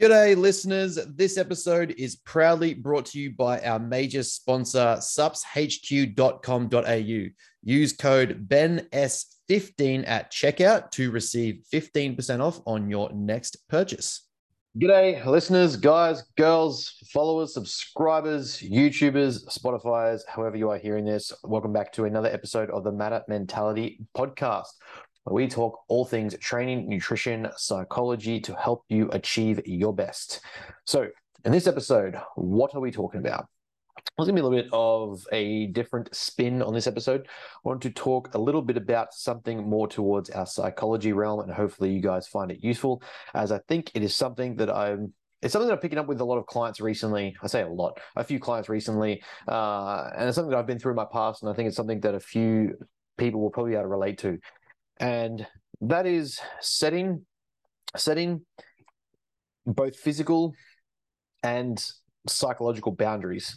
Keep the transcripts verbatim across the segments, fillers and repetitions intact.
G'day, listeners. This episode is proudly brought to you by our major sponsor, sups h q dot com dot a u. Use code B E N S fifteen at checkout to receive fifteen percent off on your next purchase. G'day, listeners, guys, girls, followers, subscribers, YouTubers, Spotifyers, however you are hearing this. Welcome back to another episode of the Matter Mentality Podcast, where we talk all things training, nutrition, psychology to help you achieve your best. So in this episode, what are we talking about? There's going to be a little bit of a different spin on this episode. I want to talk a little bit about something more towards our psychology realm, and hopefully you guys find it useful, as I think it is something that I'm It's something that I'm picking up with a lot of clients recently. I say a lot, a few clients recently, uh, and it's something that I've been through in my past, and I think it's something that a few people will probably be able to relate to. And that is setting, setting both physical and psychological boundaries,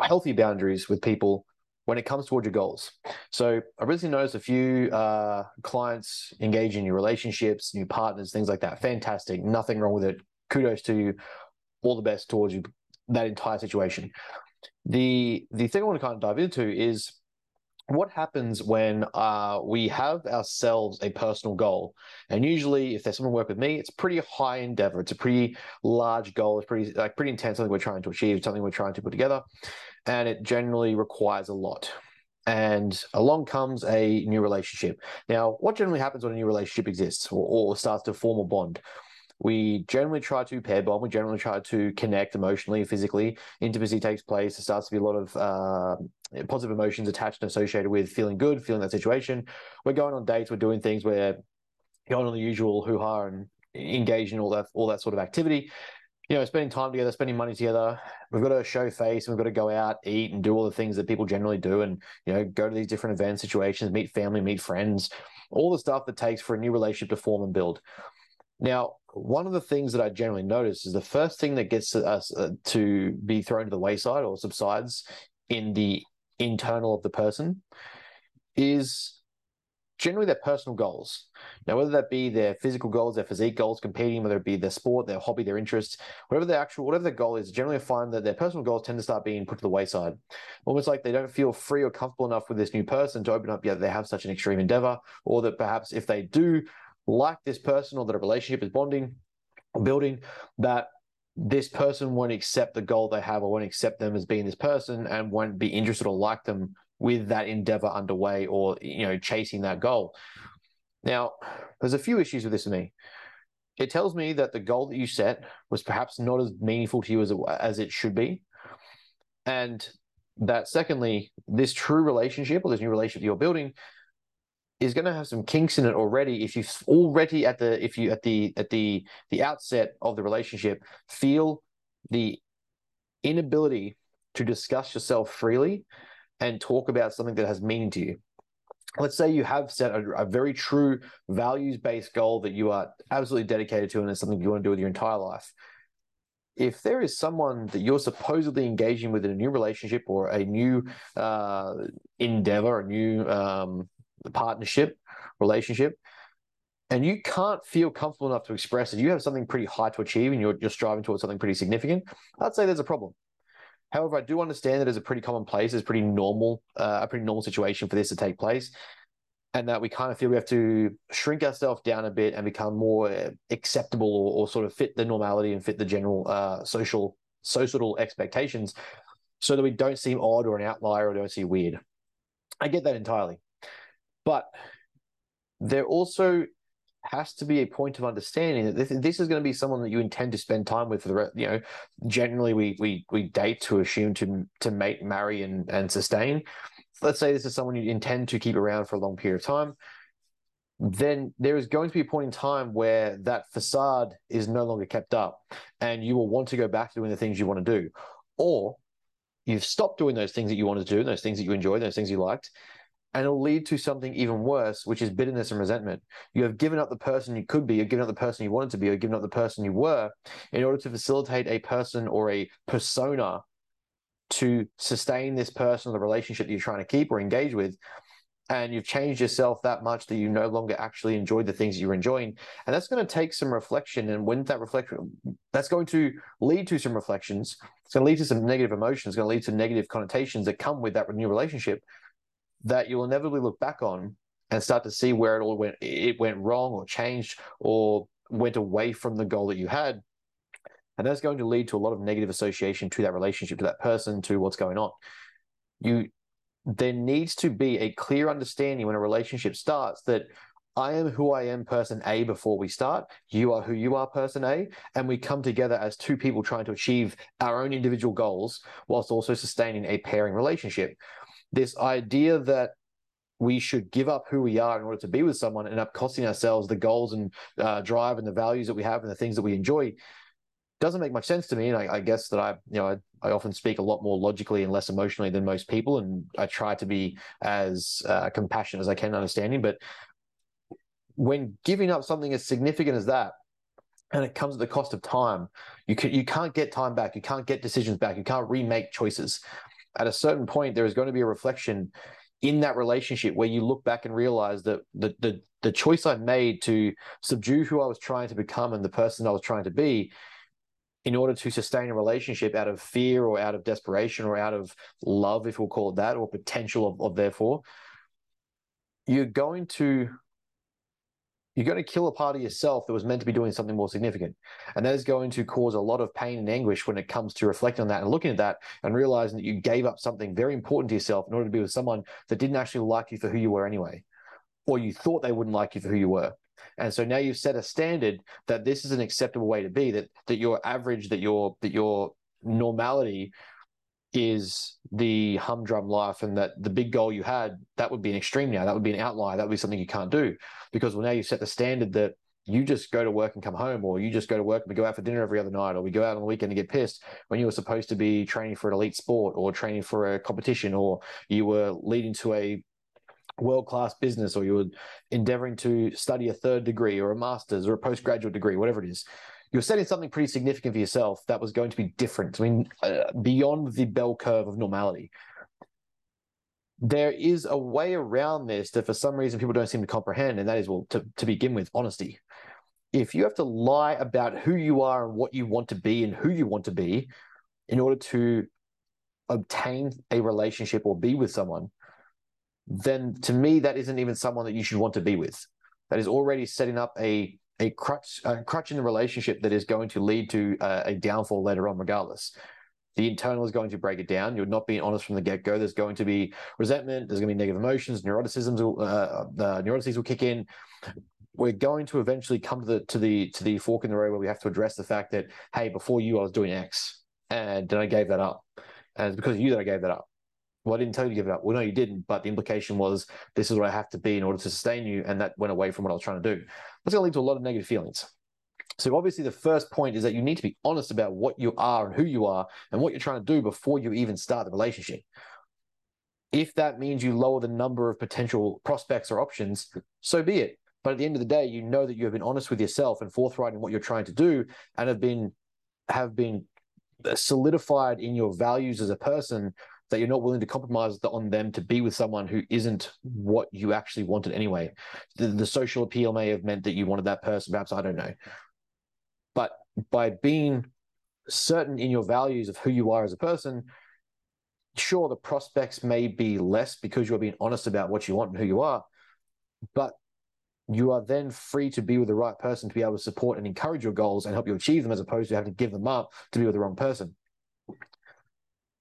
healthy boundaries with people when it comes towards your goals. So I recently noticed a few uh, clients engage in new relationships, new partners, things like that. Fantastic. Nothing wrong with it. Kudos to you. All the best towards you, that entire situation. The, the thing I want to kind of dive into is what happens when uh, we have ourselves a personal goal. And usually if there's someone work with me, it's pretty high endeavor. It's a pretty large goal. It's pretty like pretty intense, something we're trying to achieve, something we're trying to put together. And it generally requires a lot. And along comes a new relationship. Now, what generally happens when a new relationship exists or, or starts to form a bond? We generally try to pair bond. We generally try to connect emotionally, physically. Intimacy takes place. There starts to be a lot of uh, positive emotions attached and associated with feeling good, feeling that situation. We're going on dates. We're doing things. We're going on the usual hoo-ha and engaging in all that, all that sort of activity. You know, spending time together, spending money together. We've got to show face, and we've got to go out, eat, and do all the things that people generally do, and, you know, go to these different events, situations, meet family, meet friends, all the stuff that takes for a new relationship to form and build. Now, one of the things that I generally notice is the first thing that gets us uh, to be thrown to the wayside or subsides in the internal of the person is generally their personal goals. Now, whether that be their physical goals, their physique goals, competing, whether it be their sport, their hobby, their interests, whatever the actual, whatever the goal is, generally I find that their personal goals tend to start being put to the wayside. Almost like they don't feel free or comfortable enough with this new person to open up yet they have such an extreme endeavor, or that perhaps if they do like this person, or that a relationship is bonding or building, that this person won't accept the goal they have or won't accept them as being this person and won't be interested or like them with that endeavor underway or, you know, chasing that goal. Now, there's a few issues with this for me. It tells me that the goal that you set was perhaps not as meaningful to you as it, as it should be. And that secondly, this true relationship or this new relationship you're building is going to have some kinks in it already. If you've already at the if you at the at the the outset of the relationship feel the inability to discuss yourself freely and talk about something that has meaning to you. Let's say you have set a, a very true values-based goal that you are absolutely dedicated to, and it's something you want to do with your entire life. If there is someone that you're supposedly engaging with in a new relationship or a new uh, endeavor, a new um, the partnership, relationship, and you can't feel comfortable enough to express it, you have something pretty high to achieve and you're, you're striving towards something pretty significant, I'd say there's a problem. However, I do understand that it's a pretty common place, it's pretty normal, uh, a pretty normal situation for this to take place, and that we kind of feel we have to shrink ourselves down a bit and become more acceptable or, or sort of fit the normality and fit the general uh, social, societal expectations so that we don't seem odd or an outlier or don't seem weird. I get that entirely. But there also has to be a point of understanding that this, this is going to be someone that you intend to spend time with for the rest. You know, generally we we we date to assume to to mate, marry, and and sustain. Let's say this is someone you intend to keep around for a long period of time. Then there is going to be a point in time where that facade is no longer kept up, and you will want to go back to doing the things you want to do, or you've stopped doing those things that you want to do, those things that you enjoy, those things you liked. And it'll lead to something even worse, which is bitterness and resentment. You have given up the person you could be, you've given up the person you wanted to be, you've given up the person you were in order to facilitate a person or a persona to sustain this person, the relationship that you're trying to keep or engage with. and you've changed yourself that much that you no longer actually enjoy the things you're enjoying. And that's going to take some reflection. And when that reflection, that's going to lead to some reflections. It's going to lead to some negative emotions. It's going to lead to negative connotations that come with that new relationship that you'll inevitably look back on and start to see where it all went, it went wrong or changed or went away from the goal that you had. And that's going to lead to a lot of negative association to that relationship, to that person, to what's going on. You, there needs to be a clear understanding when a relationship starts that I am who I am, person A, before we start. You are who you are, person A. And we come together as two people trying to achieve our own individual goals whilst also sustaining a pairing relationship. This idea that we should give up who we are in order to be with someone and up costing ourselves the goals and uh, drive and the values that we have and the things that we enjoy doesn't make much sense to me. And I, I guess that I, you know, I, I often speak a lot more logically and less emotionally than most people. And I try to be as uh, compassionate as I can, understanding. But when giving up something as significant as that, and it comes at the cost of time, you can, you can't get time back. You can't get decisions back. You can't remake choices. At a certain point, there is going to be a reflection in that relationship where you look back and realize that the, the, the choice I made to subdue who I was trying to become and the person I was trying to be in order to sustain a relationship out of fear or out of desperation or out of love, if we'll call it that, or potential of, of therefore, you're going to you're going to kill a part of yourself that was meant to be doing something more significant. And that is going to cause a lot of pain and anguish when it comes to reflecting on that and looking at that and realizing that you gave up something very important to yourself in order to be with someone that didn't actually like you for who you were anyway, or you thought they wouldn't like you for who you were. And so now you've set a standard that this is an acceptable way to be, that that your average, that your that your normality is the humdrum life, and that the big goal you had, that would be an extreme now. That would be an outlier. That would be something you can't do because, well, now you've set the standard that you just go to work and come home, or you just go to work and we go out for dinner every other night, or we go out on the weekend and get pissed when you were supposed to be training for an elite sport or training for a competition, or you were leading to a world-class business, or you were endeavoring to study a third degree or a master's or a postgraduate degree, whatever it is. You're setting something pretty significant for yourself that was going to be different. I mean, uh, beyond the bell curve of normality. There is a way around this that for some reason people don't seem to comprehend, and that is, well, to, to begin with, honesty. If you have to lie about who you are and what you want to be and who you want to be in order to obtain a relationship or be with someone, then to me, that isn't even someone that you should want to be with. That is already setting up a a crutch, a crutch in the relationship that is going to lead to a, a downfall later on regardless. The internal is going to break it down. You're not being honest from the get-go. There's going to be resentment. There's going to be negative emotions. Neuroticisms will, uh, uh, neurotices will kick in. We're going to eventually come to the, to, the, to the fork in the road where we have to address the fact that, hey, before you, I was doing X, and then I gave that up. And it's because of you that I gave that up. Well, I didn't tell you to give it up. Well, no, you didn't. But the implication was, this is what I have to be in order to sustain you. And that went away from what I was trying to do. That's going to lead to a lot of negative feelings. So obviously the first point is that you need to be honest about what you are and who you are and what you're trying to do before you even start the relationship. If that means you lower the number of potential prospects or options, so be it. But at the end of the day, you know that you have been honest with yourself and forthright in what you're trying to do, and have been, have been solidified in your values as a person, that you're not willing to compromise on them to be with someone who isn't what you actually wanted anyway. The, the social appeal may have meant that you wanted that person, perhaps, I don't know. But by being certain in your values of who you are as a person, sure, the prospects may be less because you're being honest about what you want and who you are, but you are then free to be with the right person to be able to support and encourage your goals and help you achieve them, as opposed to having to give them up to be with the wrong person.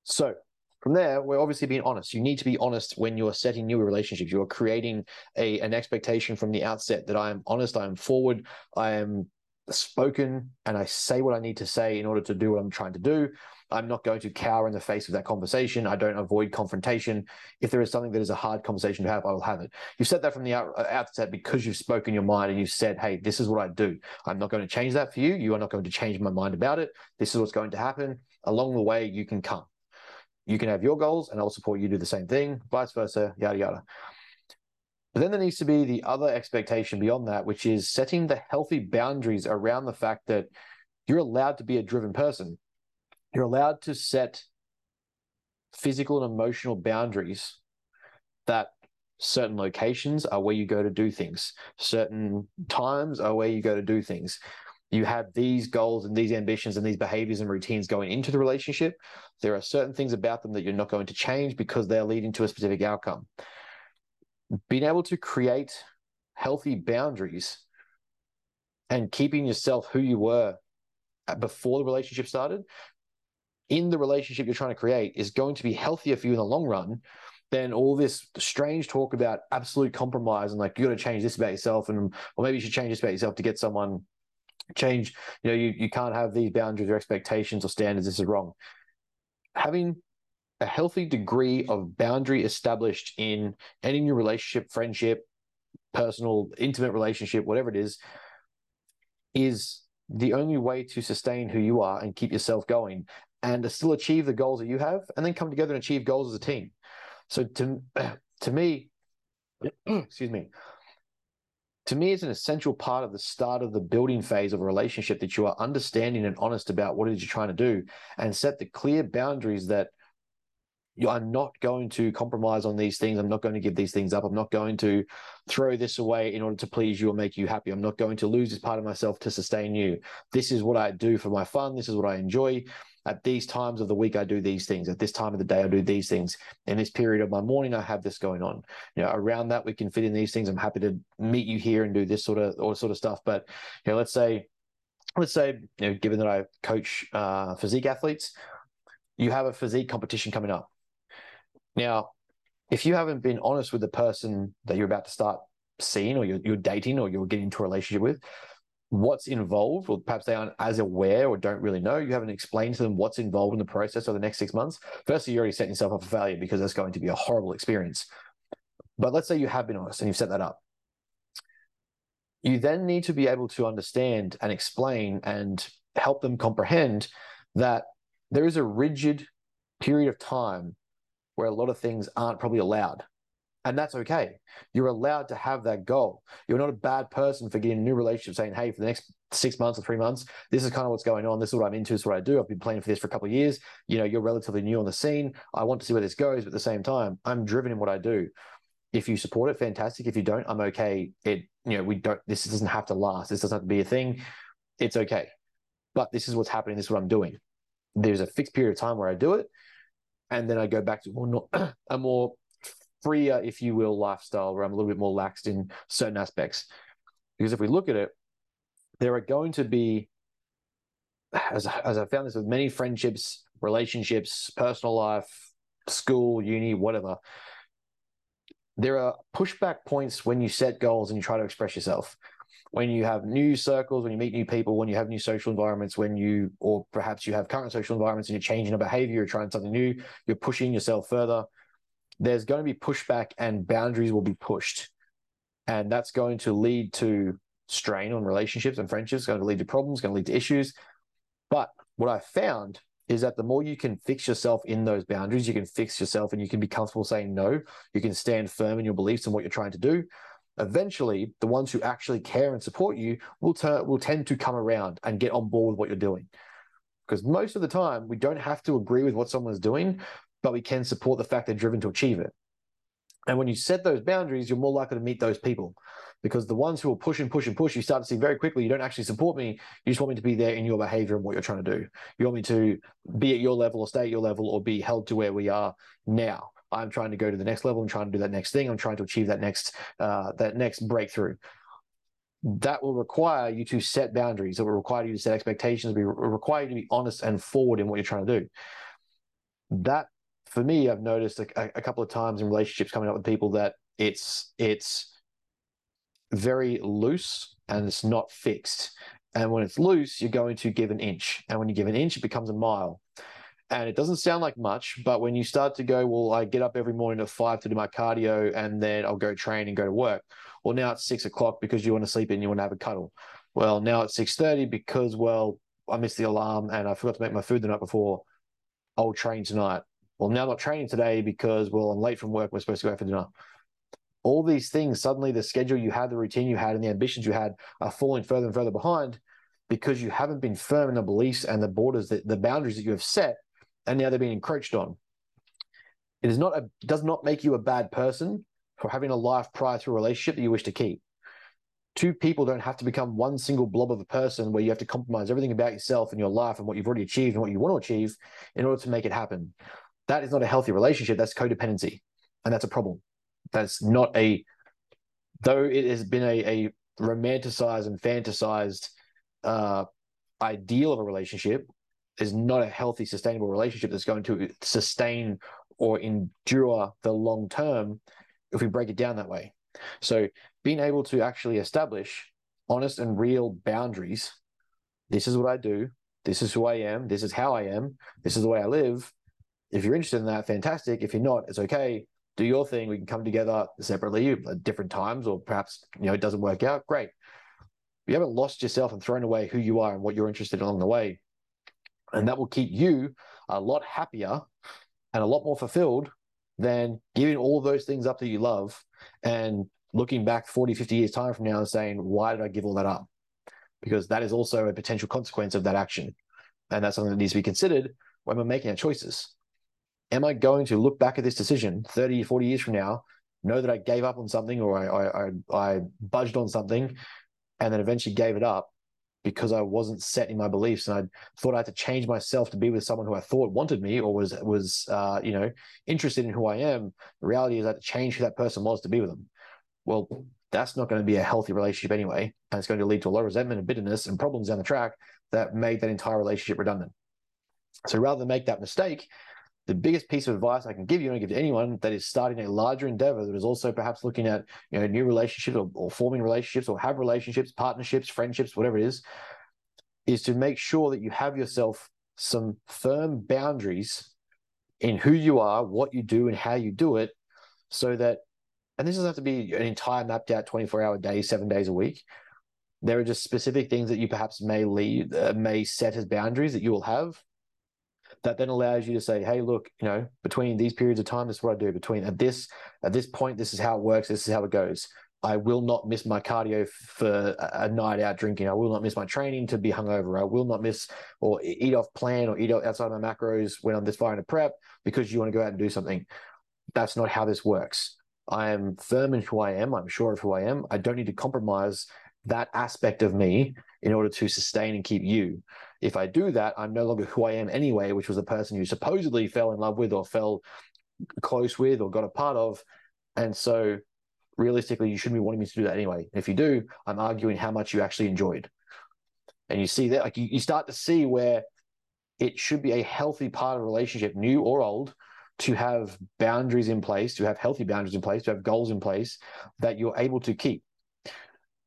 So, from there, we're obviously being honest. You need to be honest when you're setting new relationships. You're creating a, an expectation from the outset that I am honest, I am forward, I am spoken, and I say what I need to say in order to do what I'm trying to do. I'm not going to cower in the face of that conversation. I don't avoid confrontation. If there is something that is a hard conversation to have, I will have it. You've said that from the out, outset because you've spoken your mind and you've said, hey, this is what I do. I'm not going to change that for you. You are not going to change my mind about it. This is what's going to happen. Along the way, you can come. You can have your goals and I'll support you do the same thing, vice versa, yada, yada. But then there needs to be the other expectation beyond that, which is setting the healthy boundaries around the fact that you're allowed to be a driven person. You're allowed to set physical and emotional boundaries that Certain locations are where you go to do things. Certain times are where you go to do things. You have these goals and these ambitions and these behaviors and routines going into the relationship. There are certain things about them that you're not going to change because they're leading to a specific outcome. Being able to create healthy boundaries and keeping yourself who you were before the relationship started in the relationship you're trying to create is going to be healthier for you in the long run than all this strange talk about absolute compromise and like, you got to change this about yourself, and or maybe you should change this about yourself to get someone change. You know, you, you can't have these boundaries or expectations or standards. This is wrong. Having a healthy degree of boundary established in any new relationship, friendship, personal, intimate relationship, whatever it is, is the only way to sustain who you are and keep yourself going and to still achieve the goals that you have and then come together and achieve goals as a team. So to, to me, excuse me, to me, it's an essential part of the start of the building phase of a relationship that you are understanding and honest about what it is you're trying to do and set the clear boundaries that you are not going to compromise on these things. I'm not going to give these things up. I'm not going to throw this away in order to please you or make you happy. I'm not going to lose this part of myself to sustain you. This is what I do for my fun. This is what I enjoy. At these times of the week, I do these things. At this time of the day, I do these things. In this period of my morning, I have this going on. You know, around that, we can fit in these things. I'm happy to meet you here and do this sort of or sort of stuff. But you know, let's say, let's say, you know, given that I coach uh, physique athletes, you have a physique competition coming up. Now, if you haven't been honest with the person that you're about to start seeing or you're, you're dating or you're getting into a relationship with, what's involved, or perhaps they aren't as aware or don't really know, you haven't explained to them what's involved in the process over the next six months, firstly, you're already setting yourself up for failure because that's going to be a horrible experience. But let's say you have been honest and you've set that up. You then need to be able to understand and explain and help them comprehend that there is a rigid period of time where a lot of things aren't probably allowed. And that's okay. You're allowed to have that goal. You're not a bad person for getting a new relationship saying, hey, for the next six months or three months, this is kind of what's going on. This is what I'm into. This is what I do. I've been planning for this for a couple of years. You know, you're relatively new on the scene. I want to see where this goes. But at the same time, I'm driven in what I do. If you support it, fantastic. If you don't, I'm okay. It, you know, we don't, this doesn't have to last. This doesn't have to be a thing. It's okay. But this is what's happening. This is what I'm doing. There's a fixed period of time where I do it. And then I go back to well, not, a more freer, if you will, lifestyle where I'm a little bit more laxed in certain aspects. Because if we look at it, there are going to be, as, as I found this with many friendships, relationships, personal life, school, uni, whatever, there are pushback points when you set goals and you try to express yourself. When you have new circles, when you meet new people, when you have new social environments, when you, or perhaps you have current social environments and you're changing a behavior, you're trying something new, you're pushing yourself further, there's going to be pushback and boundaries will be pushed. And that's going to lead to strain on relationships and friendships, it's going to lead to problems, it's going to lead to issues. But what I found is that the more you can fix yourself in those boundaries, you can fix yourself and you can be comfortable saying no, you can stand firm in your beliefs and what you're trying to do. Eventually, the ones who actually care and support you will, turn, will tend to come around and get on board with what you're doing. Because most of the time, we don't have to agree with what someone's doing, but we can support the fact they're driven to achieve it. And when you set those boundaries, you're more likely to meet those people. Because the ones who will push and push and push, you start to see very quickly, you don't actually support me, you just want me to be there in your behavior and what you're trying to do. You want me to be at your level or stay at your level or be held to where we are now. I'm trying to go to the next level. I'm trying to do that next thing. I'm trying to achieve that next uh, that next breakthrough. That will require you to set boundaries. It will require you to set expectations. It will require you to be honest and forward in what you're trying to do. That, for me, I've noticed a, a couple of times in relationships coming up with people that it's it's very loose and it's not fixed. And when it's loose, you're going to give an inch. And when you give an inch, it becomes a mile. And it doesn't sound like much, but when you start to go, well, I get up every morning at five to do my cardio and then I'll go train and go to work. Well, now it's six o'clock because you want to sleep in, you want to have a cuddle. Well, now it's six thirty because, well, I missed the alarm and I forgot to make my food the night before. I'll train tonight. Well, now I'm not training today because, well, I'm late from work. We're supposed to go out for dinner. All these things, suddenly the schedule you had, the routine you had, and the ambitions you had are falling further and further behind because you haven't been firm in the beliefs and the borders, that, the boundaries that you have set. And now they're being encroached on. It is not a, does not make you a bad person or having a life prior to a relationship that you wish to keep. Two people don't have to become one single blob of a person where you have to compromise everything about yourself and your life and what you've already achieved and what you want to achieve in order to make it happen. That is not a healthy relationship. That's codependency. And that's a problem. That's not a, though it has been a, a romanticized and fantasized uh, ideal of a relationship, is not a healthy, sustainable relationship that's going to sustain or endure the long term if we break it down that way. So being able to actually establish honest and real boundaries, this is what I do, this is who I am, this is how I am, this is the way I live. If you're interested in that, fantastic. If you're not, it's okay. Do your thing. We can come together separately at different times, or perhaps, you know, it doesn't work out. Great. You haven't lost yourself and thrown away who you are and what you're interested in along the way. And that will keep you a lot happier and a lot more fulfilled than giving all those things up that you love and looking back forty, fifty years time from now and saying, why did I give all that up? Because that is also a potential consequence of that action. And that's something that needs to be considered when we're making our choices. Am I going to look back at this decision thirty, forty years from now, know that I gave up on something, or I, I, I, I budged on something and then eventually gave it up because I wasn't set in my beliefs and I thought I had to change myself to be with someone who I thought wanted me or was, was uh, you know, interested in who I am? The reality is I had to change who that person was to be with them. Well, that's not going to be a healthy relationship anyway, and it's going to lead to a lot of resentment and bitterness and problems down the track that made that entire relationship redundant. So rather than make that mistake, the biggest piece of advice I can give you, and I give to anyone that is starting a larger endeavor that is also perhaps looking at, you know, new relationships or, or forming relationships or have relationships, partnerships, friendships, whatever it is, is to make sure that you have yourself some firm boundaries in who you are, what you do, and how you do it, so that, and this doesn't have to be an entire mapped out twenty-four hour day, seven days a week. There are just specific things that you perhaps may lead, uh, may set as boundaries that you will have. That then allows you to say, hey, look, you know, between these periods of time, this is what I do. Between at this, at this point, this is how it works. This is how it goes. I will not miss my cardio for a night out drinking. I will not miss my training to be hungover. I will not miss or eat off plan or eat outside my macros when I'm this far into prep because you want to go out and do something. That's not how this works. I am firm in who I am. I'm sure of who I am. I don't need to compromise that aspect of me in order to sustain and keep you. If I do that, I'm no longer who I am anyway, which was the person you supposedly fell in love with or fell close with or got a part of. And so realistically, you shouldn't be wanting me to do that anyway. And if you do, I'm arguing how much you actually enjoyed. And you see that, like, you, you start to see where it should be a healthy part of a relationship, new or old, to have boundaries in place, to have healthy boundaries in place, to have goals in place that you're able to keep.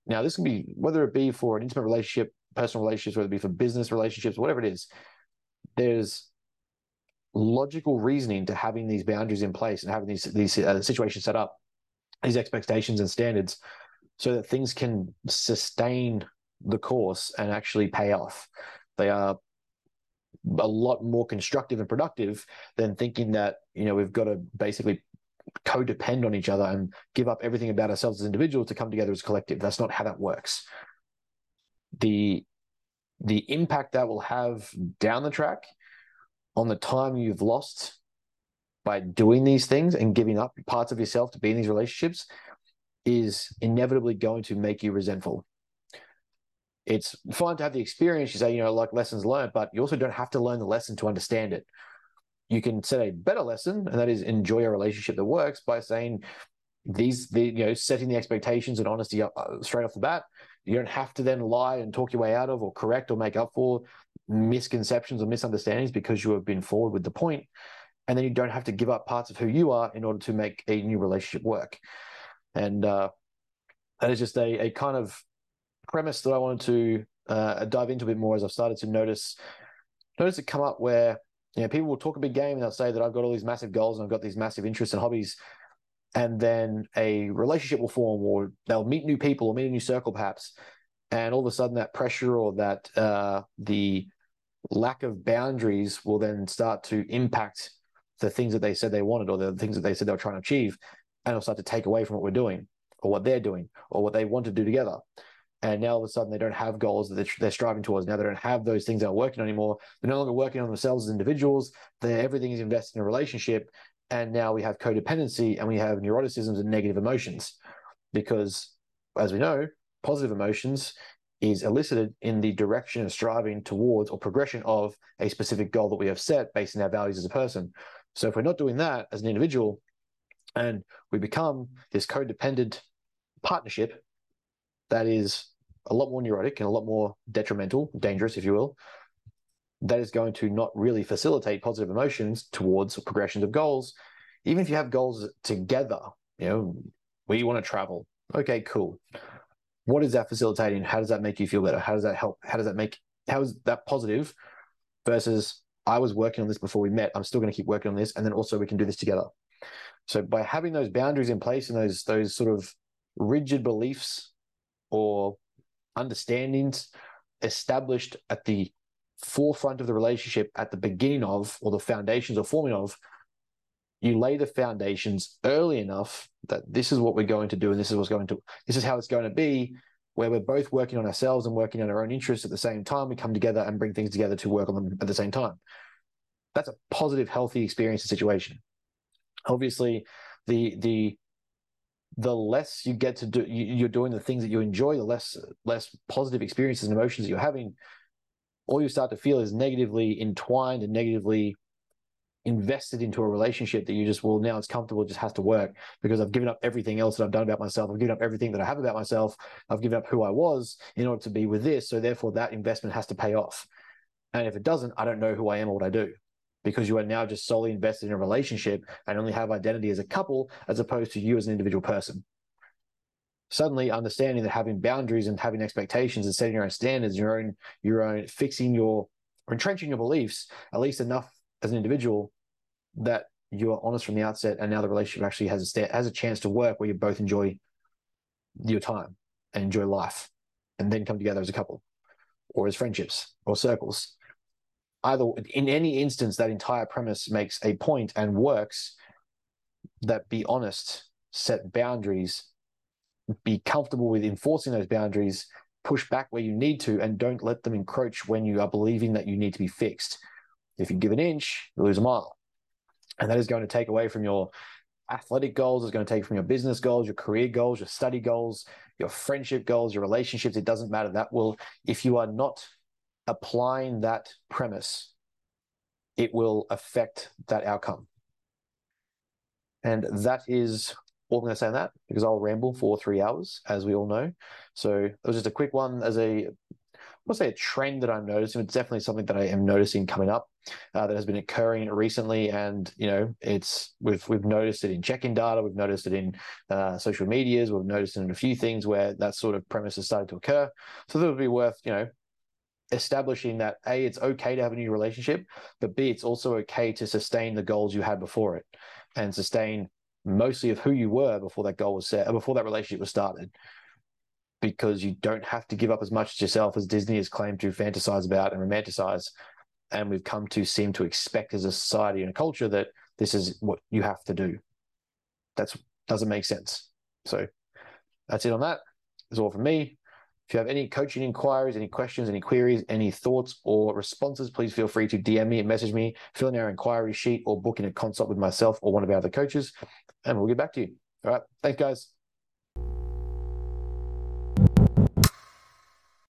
Now, this can be, whether it be for an intimate relationship, personal relationships, whether it be for business relationships, whatever it is, there's logical reasoning to having these boundaries in place and having these, these uh, situations set up, these expectations and standards, so that things can sustain the course and actually pay off. They are a lot more constructive and productive than thinking that, you know, we've got to basically co-depend on each other and give up everything about ourselves as individuals to come together as a collective. That's not how that works. The, the impact that will have down the track on the time you've lost by doing these things and giving up parts of yourself to be in these relationships is inevitably going to make you resentful. It's fine to have the experience, you say, you know, like lessons learned, but you also don't have to learn the lesson to understand it. You can set a better lesson, and that is enjoy a relationship that works by saying these, the, you know, setting the expectations and honesty up straight off the bat. You don't have to then lie and talk your way out of or correct or make up for misconceptions or misunderstandings because you have been forward with the point. And then you don't have to give up parts of who you are in order to make a new relationship work. And uh, that is just a, a kind of premise that I wanted to uh, dive into a bit more as I've started to notice, notice it come up where, you know, people will talk a big game and they'll say that I've got all these massive goals and I've got these massive interests and hobbies, and then a relationship will form, or they'll meet new people or meet a new circle perhaps, and all of a sudden that pressure or that uh, the lack of boundaries will then start to impact the things that they said they wanted or the things that they said they were trying to achieve, and it'll start to take away from what we're doing or what they're doing or what they want to do together. And now all of a sudden they don't have goals that they're striving towards. Now they don't have those things that are working on anymore. They're no longer working on themselves as individuals. They're, everything is invested in a relationship. And now we have codependency and we have neuroticisms and negative emotions, because as we know, positive emotions is elicited in the direction of striving towards or progression of a specific goal that we have set based on our values as a person. So if we're not doing that as an individual and we become this codependent partnership that is a lot more neurotic and a lot more detrimental, dangerous, if you will, that is going to not really facilitate positive emotions towards progressions of goals. Even if you have goals together, you know, we want to travel. Okay, cool. What is that facilitating? How does that make you feel better? How does that help? How does that make, how is that positive versus I was working on this before we met. I'm still going to keep working on this. And then also we can do this together. So by having those boundaries in place and those, those sort of rigid beliefs or understandings established at the forefront of the relationship, at the beginning of, or the foundations or forming of, you lay the foundations early enough that this is what we're going to do and this is what's going to, this is how it's going to be, where we're both working on ourselves and working on our own interests at the same time. We come together and bring things together to work on them at the same time. That's a positive, healthy experience and situation. Obviously, the the the less you get to do, you're doing the things that you enjoy, the less less positive experiences and emotions that you're having. All you start to feel is negatively entwined and negatively invested into a relationship that you just, well, now it's comfortable, it just has to work because I've given up everything else that I've done about myself. I've given up everything that I have about myself. I've given up who I was in order to be with this. So therefore that investment has to pay off. And if it doesn't, I don't know who I am or what I do, because you are now just solely invested in a relationship and only have identity as a couple as opposed to you as an individual person. Suddenly understanding that having boundaries and having expectations and setting your own standards, your own, your own fixing your, or entrenching your beliefs, at least enough as an individual that you are honest from the outset. And now the relationship actually has a, st- has a chance to work where you both enjoy your time and enjoy life and then come together as a couple or as friendships or circles. Either in any instance, that entire premise makes a point and works, that be honest, set boundaries, be comfortable with enforcing those boundaries, push back where you need to, and don't let them encroach when you are believing that you need to be fixed. If you give an inch, you lose a mile. And that is going to take away from your athletic goals. It's going to take from your business goals, your career goals, your study goals, your friendship goals, your relationships. It doesn't matter. That will, if you are not applying that premise, it will affect that outcome. And that is all I'm going to say on that, because I'll ramble for three hours, as we all know. So it was just a quick one as a, I'll say a trend that I'm noticing. It's definitely something that I am noticing coming up uh, that has been occurring recently. And, you know, it's, we've, we've noticed it in check-in data. We've noticed it in uh, social medias. We've noticed it in a few things where that sort of premise has started to occur. So that would be worth, you know, establishing that A, it's okay to have a new relationship, but B, it's also okay to sustain the goals you had before it and sustain mostly of who you were before that goal was set, before that relationship was started. Because you don't have to give up as much as yourself as Disney has claimed to fantasize about and romanticize. And we've come to seem to expect as a society and a culture that this is what you have to do. That doesn't make sense. So that's it on that. That's all from me. If you have any coaching inquiries, any questions, any queries, any thoughts or responses, please feel free to D M me and message me, fill in our inquiry sheet or book in a consult with myself or one of our other coaches, and we'll get back to you. All right. Thanks, guys.